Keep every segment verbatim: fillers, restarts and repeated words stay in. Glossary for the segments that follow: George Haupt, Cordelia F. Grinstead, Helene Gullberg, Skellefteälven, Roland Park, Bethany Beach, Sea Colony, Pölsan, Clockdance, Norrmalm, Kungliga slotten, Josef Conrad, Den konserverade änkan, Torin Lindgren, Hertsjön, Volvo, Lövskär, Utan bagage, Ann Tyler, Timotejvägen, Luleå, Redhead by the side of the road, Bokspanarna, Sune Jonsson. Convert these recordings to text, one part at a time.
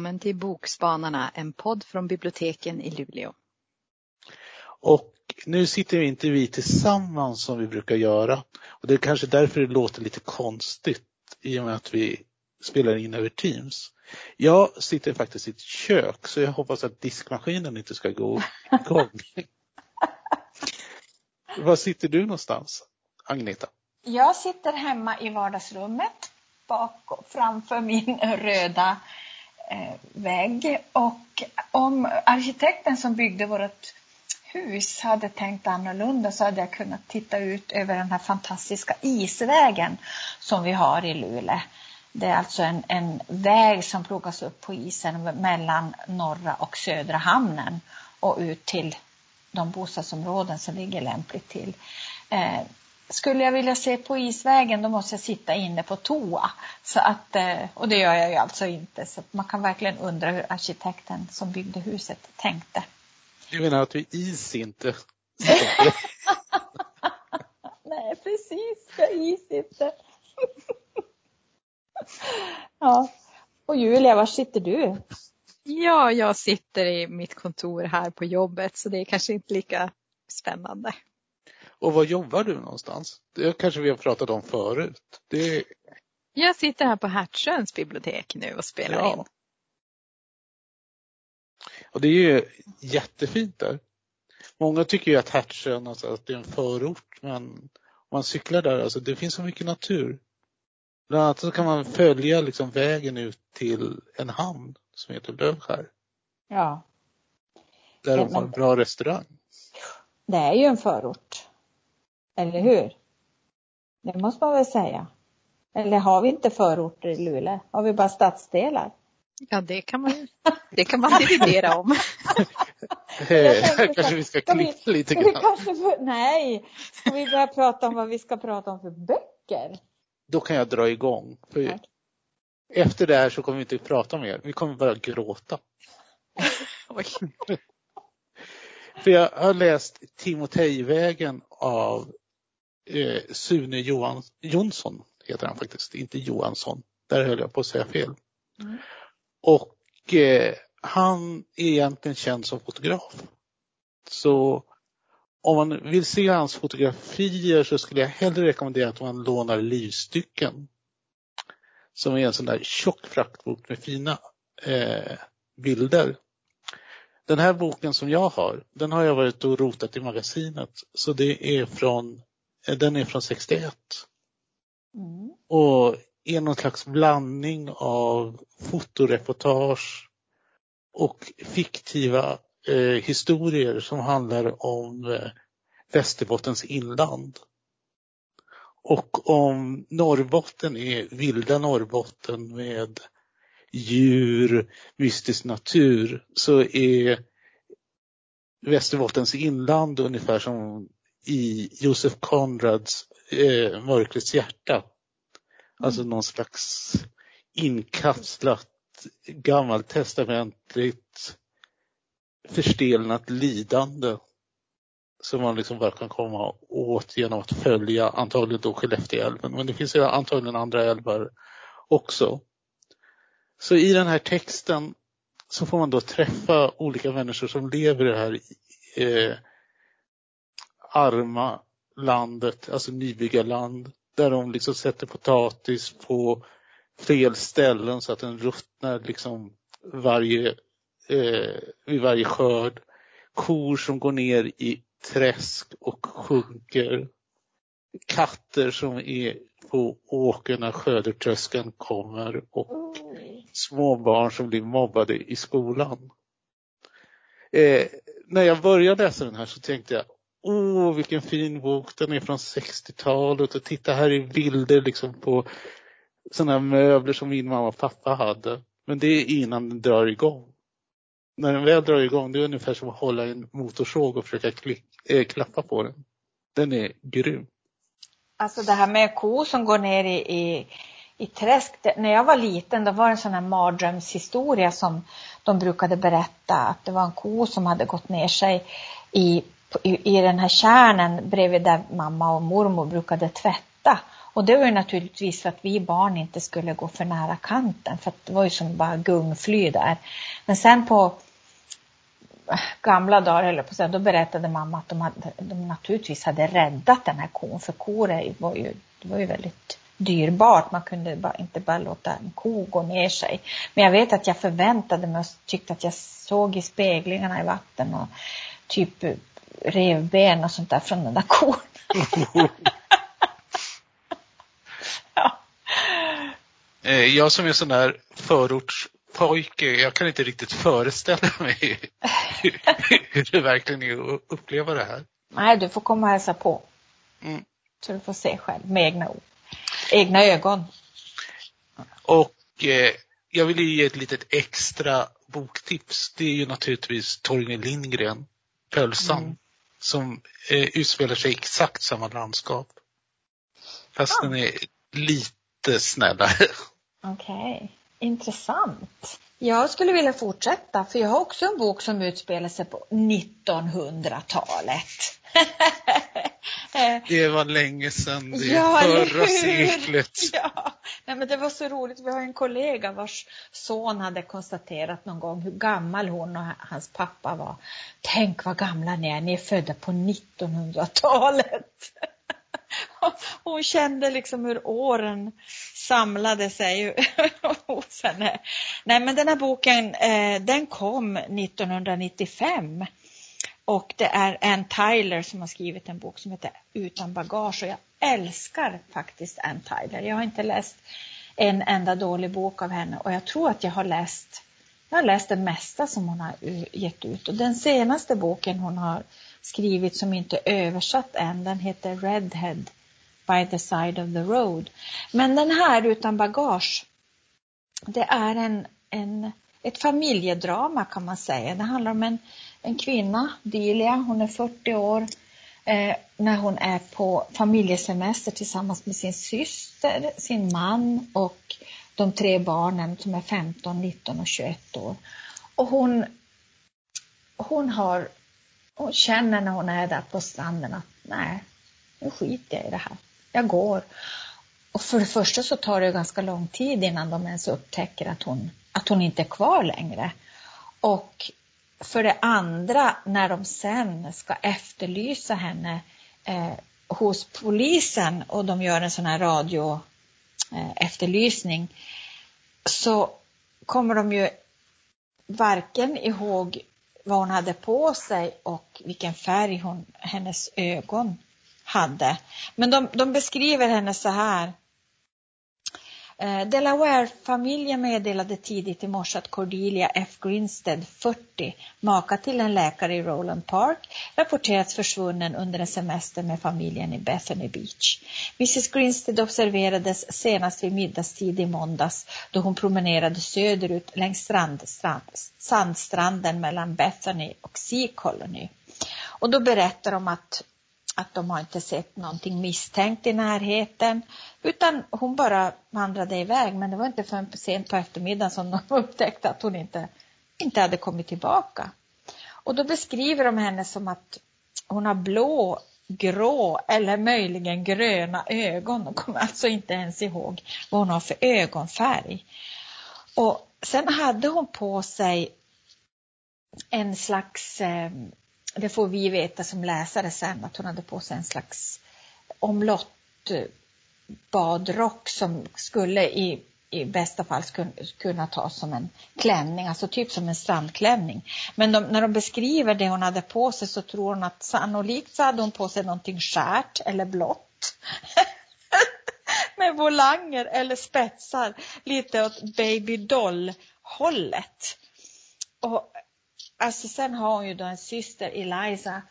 välkommen till Bokspanarna, en podd från biblioteken i Luleå. Och nu sitter vi inte vi tillsammans som vi brukar göra. Och det är kanske därför det låter lite konstigt i och med att vi spelar in över Teams. Jag sitter faktiskt i ett kök, så jag hoppas att diskmaskinen inte ska gå igång. Var sitter du någonstans, Agneta? Jag sitter hemma i vardagsrummet bak framför min röda eh, vägg. Och om arkitekten som byggde vårt hus hade tänkt annorlunda, så hade jag kunnat titta ut över den här fantastiska isvägen som vi har i Luleå. Det är alltså en, en väg som plogas upp på isen mellan norra och södra hamnen och ut till de bostadsområden som ligger lämpligt till. Eh, skulle jag vilja se på isvägen, då måste jag sitta inne på toa. Så att, eh, och det gör jag ju alltså inte. Så att man kan verkligen undra hur arkitekten som byggde huset tänkte. Du menar att vi is inte? Nej, precis. Jag is inte. Ja. Och Julia, var sitter du? Ja, jag sitter i mitt kontor här på jobbet, så det är kanske inte lika spännande. Och var jobbar du någonstans? Det kanske vi har pratat om förut. Det... Jag sitter här på Hertsjöns bibliotek nu och spelar ja. in. Och det är ju jättefint där. Många tycker ju att Hertsjön, alltså, att det är en förort, men om man cyklar där, alltså, det finns så mycket natur. Bland annat så kan man följa liksom vägen ut till en hamn som heter Lövskär. Ja. Där de har en bra restaurang. Det är ju en förort. Eller hur? Det måste man väl säga. Eller har vi inte förorter i Luleå? Har vi bara stadsdelar? Ja, det kan man det kan man dividera om. Kanske vi ska klippa lite grann. Kanske för, nej, ska vi börja prata om vad vi ska prata om för böcker? Då kan jag dra igång. För okay. Efter det här så kommer vi inte prata mer. Vi kommer bara gråta. Oj. För jag har läst Timotejvägen av eh, Sune Johans, Jonsson. Heter han faktiskt, inte Johansson. Där höll jag på att säga fel. Mm. Och eh, han är egentligen känd som fotograf. Så om man vill se hans fotografier så skulle jag hellre rekommendera att man lånar Livstycken. Som är en sån där tjock fraktbok med fina eh, bilder. Den här boken som jag har, den har jag varit och rotat i magasinet. Så det är från, den är från sextioett. Mm. Och är någon slags blandning av fotoreportage och fiktiva eh, historier som handlar om eh, Västerbottens inland. Och om Norrbotten är vilda Norrbotten med djur, mystisk natur, så är Västerbottens inland ungefär som i Josef Conrads eh, Mörkrets hjärta. Mm. Alltså någon slags inkapslat, gammalt testamentligt förstelnat lidande som man liksom bara kan komma åt genom att följa antagligen då Skellefteälven. Men det finns ju antagligen andra älvar också. Så i den här texten så får man då träffa olika människor som lever i det här eh, arma landet, alltså nybyggarland, där de liksom sätter potatis på fel ställen så att den ruttnar liksom varje, eh, vid varje skörd. Kor som går ner i träsk och sjunker. Katter som är på åkern när skördetröskan kommer och småbarn som blir mobbade i skolan. Eh, när jag började läsa den här så tänkte jag, åh vilken fin bok, den är från sextiotalet och titta här i bilder liksom på sådana här möbler som min mamma och pappa hade. Men det är innan den drar igång. När den väl drar igång, det är ungefär som att hålla en motorsåg och försöka klick, eh, klappa på den. Den är grym. Alltså det här med ko som går ner i, i, i träsk. Det, när jag var liten då var det en sån här mardrömshistoria som de brukade berätta. Att det var en ko som hade gått ner sig i, i, i den här kärnen bredvid där mamma och mormor brukade tvätta. Och det var ju naturligtvis för att vi barn inte skulle gå för nära kanten. För att det var ju som bara gungfly där. Men sen på gamla dagar, eller på sen, då berättade mamma att de, hade, de naturligtvis hade räddat den här kon. För kor var ju, det var ju väldigt dyrbart. Man kunde bara, inte bara låta en ko gå ner sig. Men jag vet att jag förväntade mig och tyckte att jag såg i speglingarna i vatten. Och typ revben och sånt där från den där kon. Jag som är sån här förortspojke, jag kan inte riktigt föreställa mig hur, hur det verkligen är att uppleva det här. Nej, du får komma och hälsa på. Mm. Så du får se själv med egna ord. Egna ögon. Och eh, jag vill ju ge ett litet extra boktips. Det är ju naturligtvis Torin Lindgren, Pölsan, mm. som eh, utspelar sig i exakt samma landskap. Fast ja. Den är lite snällare. Okej, okay. Intressant. Jag skulle vilja fortsätta, för jag har också en bok som utspelar sig på nittonhundratalet. Det var länge sedan det ja, förra seklet. Ja. Nej, men det var så roligt. Vi har en kollega vars son hade konstaterat någon gång hur gammal hon och hans pappa var. Tänk vad gamla ni är, ni är födda på nittonhundratalet. Hon kände liksom hur åren samlade sig hos henne. Nej, men den här boken, den kom nittonhundranittiofem. Och det är Ann Tyler som har skrivit en bok som heter Utan bagage. Och jag älskar faktiskt Ann Tyler. Jag har inte läst en enda dålig bok av henne. Och jag tror att jag har läst, jag har läst det mesta som hon har gett ut. Och den senaste boken hon har skrivit som inte översatt än, den heter Redhead by the side of the road. Men den här Utan bagage, det är en, en, ett familjedrama kan man säga. Det handlar om en, en kvinna, Delia, hon är fyrtio år, eh, när hon är på familjesemester tillsammans med sin syster, sin man och de tre barnen som är femton, nitton och tjugoett år. Och hon, hon har... Hon känner när hon är där på stranden att nej, nu skiter jag i det här. Jag går. Och för det första så tar det ganska lång tid innan de ens upptäcker att hon, att hon inte är kvar längre. Och för det andra, när de sen ska efterlysa henne eh, hos polisen och de gör en sån här radio eh, efterlysning, så kommer de ju varken ihåg vad hon hade på sig och vilken färg hon, hennes ögon hade. Men de, de beskriver henne så här. Eh, Delaware-familjen meddelade tidigt i morse att Cordelia F. Grinstead, fyrtio, maka till en läkare i Roland Park, rapporterats försvunnen under en semester med familjen i Bethany Beach. Mrs Grinstead observerades senast vid middagstid i måndags då hon promenerade söderut längs strand, strand, sandstranden mellan Bethany och Sea Colony. Och då berättar de att Att de har inte sett någonting misstänkt i närheten. Utan hon bara vandrade iväg. Men det var inte förrän sent på eftermiddagen som de upptäckte att hon inte, inte hade kommit tillbaka. Och då beskriver de henne som att hon har blå, grå eller möjligen gröna ögon. De kommer alltså inte ens ihåg vad hon har för ögonfärg. Och sen hade hon på sig en slags... Eh, Det får vi veta som läsare sen, att hon hade på sig en slags omlottbadrock som skulle i, i bästa fall skulle, kunna tas som en klänning. Alltså typ som en strandklänning. Men de, när de beskriver det hon hade på sig så tror hon att sannolikt så hade hon på sig någonting skärt eller blått. Med volanger eller spetsar. Lite åt babydoll-hållet. Och... Alltså sen har hon ju då en syster, Eliza,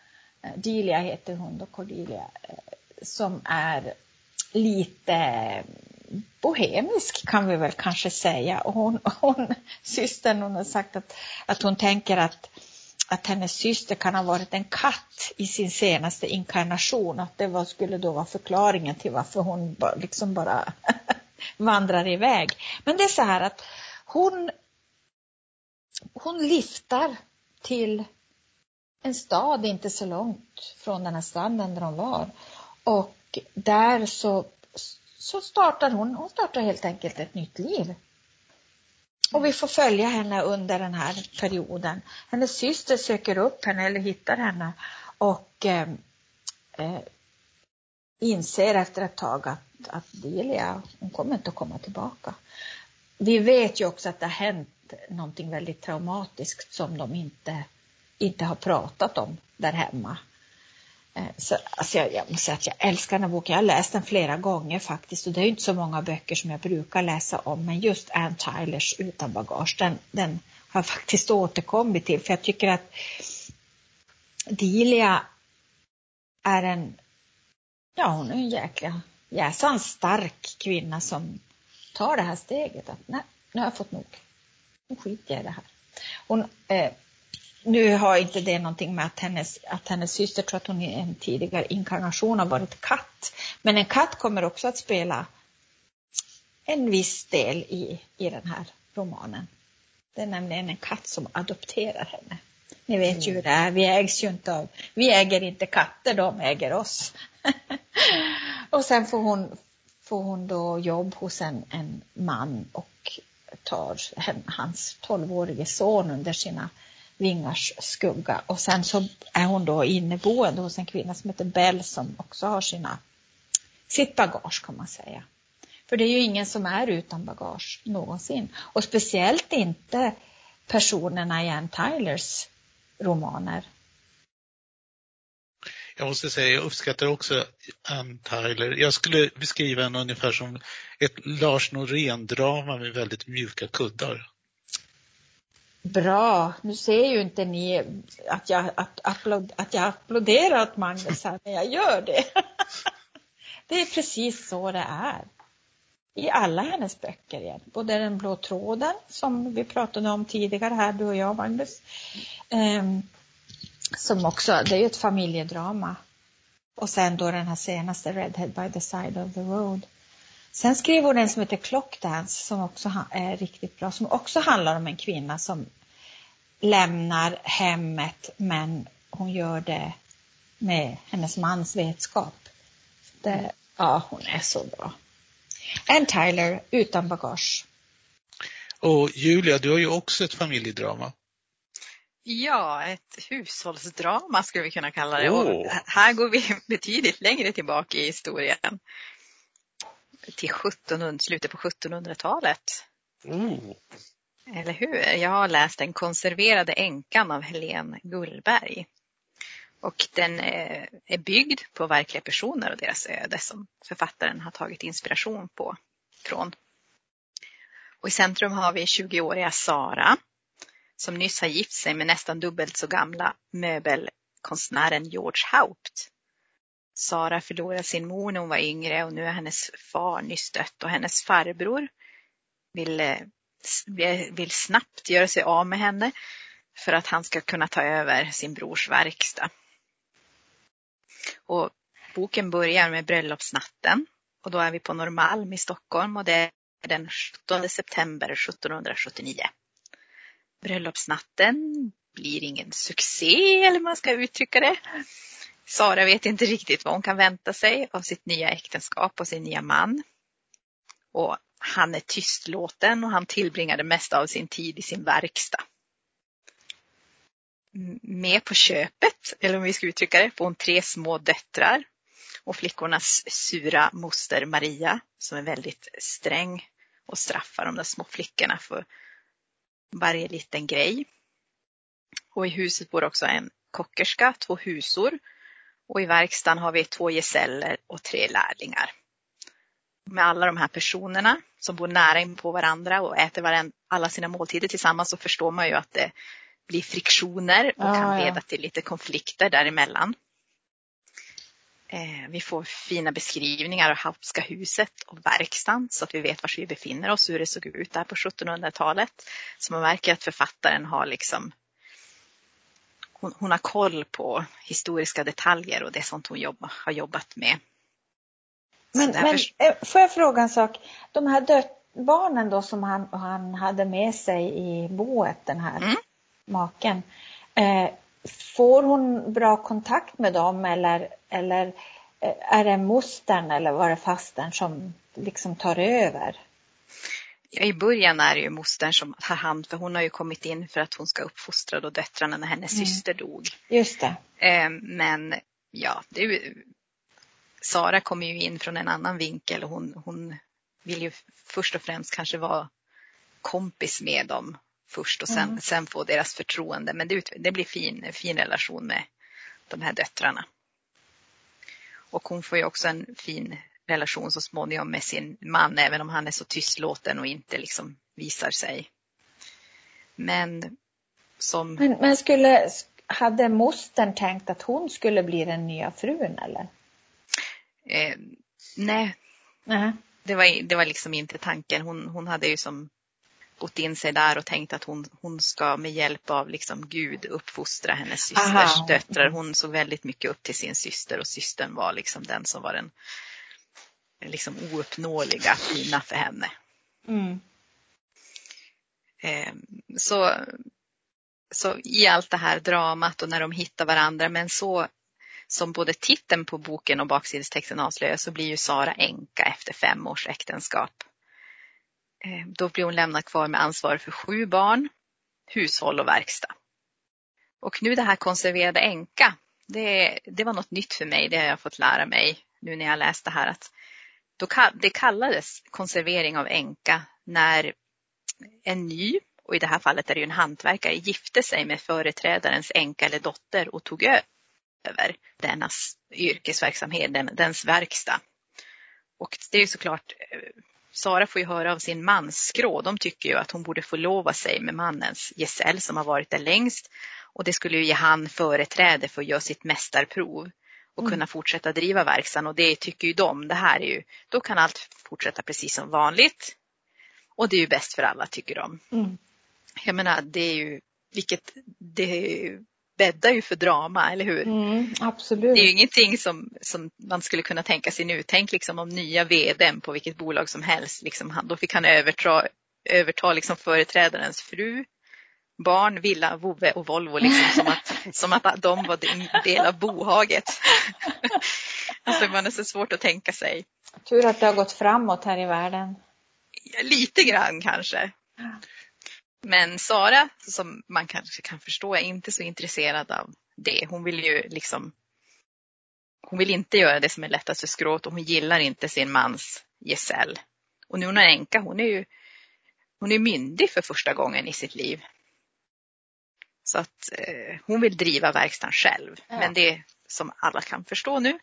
Delia heter hon och Cordelia, som är lite bohemisk kan vi väl kanske säga. Och hon, hon, systern, hon har sagt att, att hon tänker att, att hennes syster kan ha varit en katt i sin senaste inkarnation. Att det var, skulle då vara förklaringen till varför hon bara, liksom bara vandrar iväg. Men det är så här att hon, hon lyftar till en stad inte så långt från den här stranden där de var. Och där så, så startar hon, hon startar helt enkelt ett nytt liv. Och vi får följa henne under den här perioden. Hennes syster söker upp henne eller hittar henne. Och eh, eh, inser efter ett tag att, att Delia, hon kommer inte att komma tillbaka. Vi vet ju också att det har hänt någonting väldigt traumatiskt som de inte, inte har pratat om där hemma. Så, alltså jag, jag måste säga att jag älskar den här boken. Jag har läst den flera gånger faktiskt. Och det är ju inte så många böcker som jag brukar läsa om. Men just Ann Tylers Utan bagage. Den, den har faktiskt återkommit till. För jag tycker att Delia är en... Ja, hon är en jäkla... jäsan stark kvinna som tar det här steget. Att nej, nu har jag fått nog. Nu skiter jag i det här. Hon... Eh, Nu har inte det någonting med att hennes, att hennes syster tror att hon i en tidigare inkarnation har varit katt. Men en katt kommer också att spela en viss del i, i den här romanen. Det är nämligen en katt som adopterar henne. Ni vet mm. ju hur det är. Vi ägs ju inte av, vi äger inte katter, de äger oss. Och sen får hon, får hon då jobb hos en, en man och tar hans tolvårige son under sina vingars skugga. Och sen så är hon då inneboende hos en kvinna som heter Bell, som också har sina, sitt bagage kan man säga. För det är ju ingen som är utan bagage någonsin. Och speciellt inte personerna i Ann Tylers romaner. Jag måste säga, jag uppskattar också Ann Tyler. Jag skulle beskriva henne ungefär som ett Lars Norén-drama med väldigt mjuka kuddar. Bra, nu ser ju inte ni att jag, att, applåd, att jag applåderar åt Magnus här, men jag gör det. Det är precis så det är. I alla hennes böcker igen. Både Den blå tråden som vi pratade om tidigare här, du och jag Magnus. Ehm, som också, det är ju ett familjedrama. Och sen då den här senaste Redhead by the side of the road. Sen skrev hon en som heter Clockdance som också är riktigt bra. Som också handlar om en kvinna som lämnar hemmet, men hon gör det med hennes mans vetskap. Det, ja, hon är så bra. Ann Tyler, Utan bagage. Och Julia, du har ju också ett familjedrama. Ja, ett hushållsdrama skulle vi kunna kalla det. Oh. Och här går vi betydligt längre tillbaka i historien. Till sjuttonhundra, slutet på sjuttonhundratalet. Mm. Eller hur? Jag har läst Den konserverade änkan av Helene Gullberg. Och den är byggd på verkliga personer och deras öde som författaren har tagit inspiration på från. Och i centrum har vi tjugoåriga Sara som nyss har gift sig med nästan dubbelt så gamla möbelkonstnären George Haupt. Sara förlorade sin mor när hon var yngre och nu är hennes far nyss dött. Och hennes farbror vill, vill snabbt göra sig av med henne för att han ska kunna ta över sin brors verkstad. Och boken börjar med bröllopsnatten. Och då är vi på Norrmalm i Stockholm och det är den sjuttonde september sjuttonhundrasjuttionio. Bröllopsnatten blir ingen succé, eller man ska uttrycka det. Sara vet inte riktigt vad hon kan vänta sig av sitt nya äktenskap och sin nya man. Och han är tystlåten och han tillbringar det mesta av sin tid i sin verkstad. Med på köpet, eller om vi ska uttrycka det, får hon tre små döttrar. Och flickornas sura moster Maria som är väldigt sträng och straffar de där små flickorna för varje liten grej. Och i huset bor också en kockerska, två husor. Och i verkstaden har vi två gesäller och tre lärlingar. Med alla de här personerna som bor nära in på varandra och äter varandra, alla sina måltider tillsammans, så förstår man ju att det blir friktioner och ah, kan leda ja. till lite konflikter däremellan. Eh, vi får fina beskrivningar av Hauptska huset och verkstaden så att vi vet var vi befinner oss, hur det såg ut där på sjuttonhundratalet. Så man märker att författaren har liksom... Hon, hon har koll på historiska detaljer och det som hon jobba, har jobbat med. Men, därför... men får jag fråga en sak? De här döt- barnen då som han, han hade med sig i boet, den här mm. maken. Eh, får hon bra kontakt med dem eller, eller eh, är det mostern eller var det fastern som liksom tar över? Ja, i början är det ju mostern som har hand, för hon har ju kommit in för att hon ska uppfostra då döttrarna när hennes mm. syster dog. Just det. Eh, men ja, det, Sara kommer ju in från en annan vinkel, och hon, hon vill ju först och främst kanske vara kompis med dem först, och sen, mm. sen få deras förtroende. Men det, det blir fin, fin relation med de här döttrarna. Och hon får ju också en fin relation så småningom med sin man, även om han är så tystlåten och inte liksom visar sig. Men som... Men, men skulle, hade mostern tänkt att hon skulle bli den nya frun, eller? Eh, nej. Uh-huh. Det var, det var liksom inte tanken. Hon, hon hade ju som gått in sig där och tänkt att hon, hon ska med hjälp av liksom Gud uppfostra hennes systers Aha. döttrar. Hon såg väldigt mycket upp till sin syster, och systern var liksom den som var den liksom ouppnåeliga fina för henne. Mm. Eh, så, så i allt det här dramat och när de hittar varandra, men så som både titeln på boken och baksidestexten avslöjar, så blir ju Sara änka efter fem års äktenskap. Eh, då blir hon lämnad kvar med ansvar för sju barn, hushåll och verkstad. Och nu det här konserverade änka, det, det var något nytt för mig, det har jag fått lära mig nu när jag läste här, att då, det kallades konservering av änka när en ny, och i det här fallet är det ju en hantverkare, gifte sig med företrädarens änka eller dotter och tog över dennas yrkesverksamhet, dens verkstad. Och det är ju såklart, Sara får ju höra av sin mans skrå. De tycker ju att hon borde förlova sig med mannens gesäll som har varit där längst. Och det skulle ju ge han företräde för att göra sitt mästarprov och mm. kunna fortsätta driva verkstaden. Och det tycker ju de, det här är ju, då kan allt fortsätta precis som vanligt. Och det är ju bäst för alla, tycker de. Mm. Jag menar, det är ju, vilket, det är ju, bäddar ju för drama, eller hur? Mm, absolut. Det är ju ingenting som, som man skulle kunna tänka sig nu. Tänk liksom om nya vdn på vilket bolag som helst. Liksom han, då fick han övertra, överta liksom företrädarens fru, barn, villa, vovve och Volvo. Liksom, som, att, som att de var en del av bohaget. Alltså man är så svårt att tänka sig. Tur att det har gått framåt här i världen. Ja, lite grann kanske. Men Sara, som man kanske kan förstå, är inte så intresserad av det. Hon vill ju liksom, hon vill inte göra det som är lättast för skråt, och hon gillar inte sin mans gesäll. Och nu hon är änka, hon är ju hon är myndig för första gången i sitt liv. Så att eh, hon vill driva verkstaden själv. Ja. Men det, som alla kan förstå nu,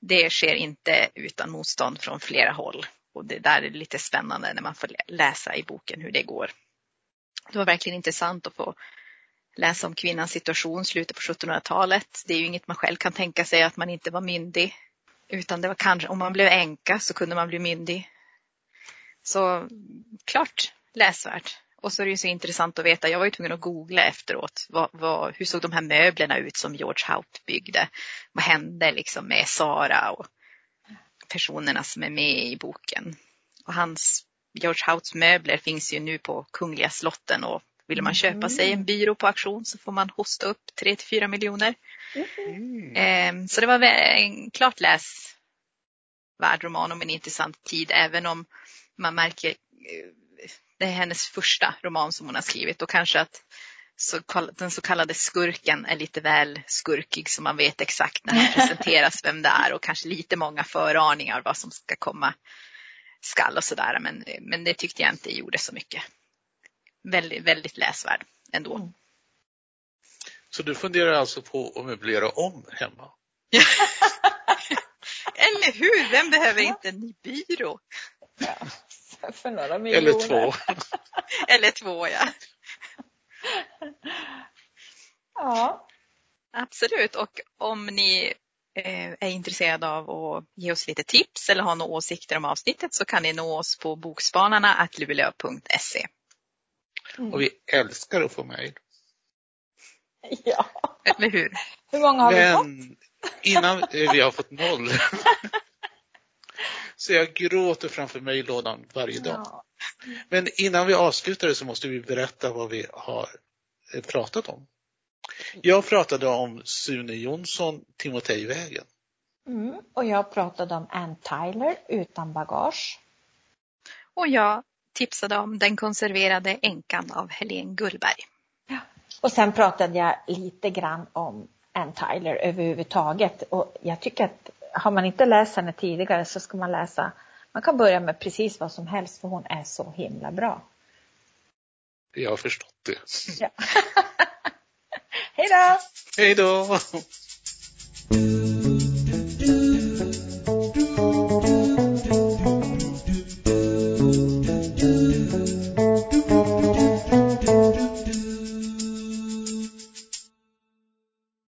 det sker inte utan motstånd från flera håll. Och det där är lite spännande när man får läsa i boken hur det går. Det var verkligen intressant att få läsa om kvinnans situation slutet på sjuttonhundratalet. Det är ju inget man själv kan tänka sig, att man inte var myndig. Utan det var kanske, om man blev änka så kunde man bli myndig. Så klart läsvärt. Och så är det ju så intressant att veta. Jag var ju tvungen att googla efteråt. Vad, vad, hur såg de här möblerna ut som George Haupt byggde? Vad hände liksom med Sara och personerna som är med i boken? Och hans... George Haupts möbler finns ju nu på Kungliga slotten, och vill man köpa mm. sig en byrå på auktion så får man hosta upp tre till fyra miljoner. Mm. Ehm, så det var en klart läsvärd roman om en intressant tid, även om man märker det är hennes första roman som hon har skrivit, och kanske att så kall- den så kallade skurken är lite väl skurkig, så man vet exakt när han presenteras vem det är, och kanske lite många föraningar vad som ska komma skall och sådär, men, men det tyckte jag inte gjorde så mycket. Väldigt, väldigt läsvärd ändå. Mm. Så du funderar alltså på att möblera om hemma? Eller hur? Vem behöver inte en ny byrå? Ja, för några miljoner. Eller två. Eller två, ja. Ja. Absolut, och om ni är intresserade av att ge oss lite tips eller ha några åsikter om avsnittet, så kan ni nå oss på bokspanarna snabel-a luleå punkt se. Mm. Och vi älskar att få mejl. Ja. Eller hur? Hur många har Men vi fått? Innan vi har fått noll. Så jag gråter framför mejllådan varje dag. Ja. Men innan vi avslutar det så måste vi berätta vad vi har pratat om. Jag pratade om Sune Jonsson, Timotejvägen. Mm, och jag pratade om Ann Tyler, Utan bagage. Och jag tipsade om Den konserverade änkan av Helene Gullberg. Ja. Och sen pratade jag lite grann om Ann Tyler överhuvudtaget. Och jag tycker att har man inte läst henne tidigare så ska man läsa. Man kan börja med precis vad som helst för hon är så himla bra. Jag har förstått det. Ja. Hej då! Hej då!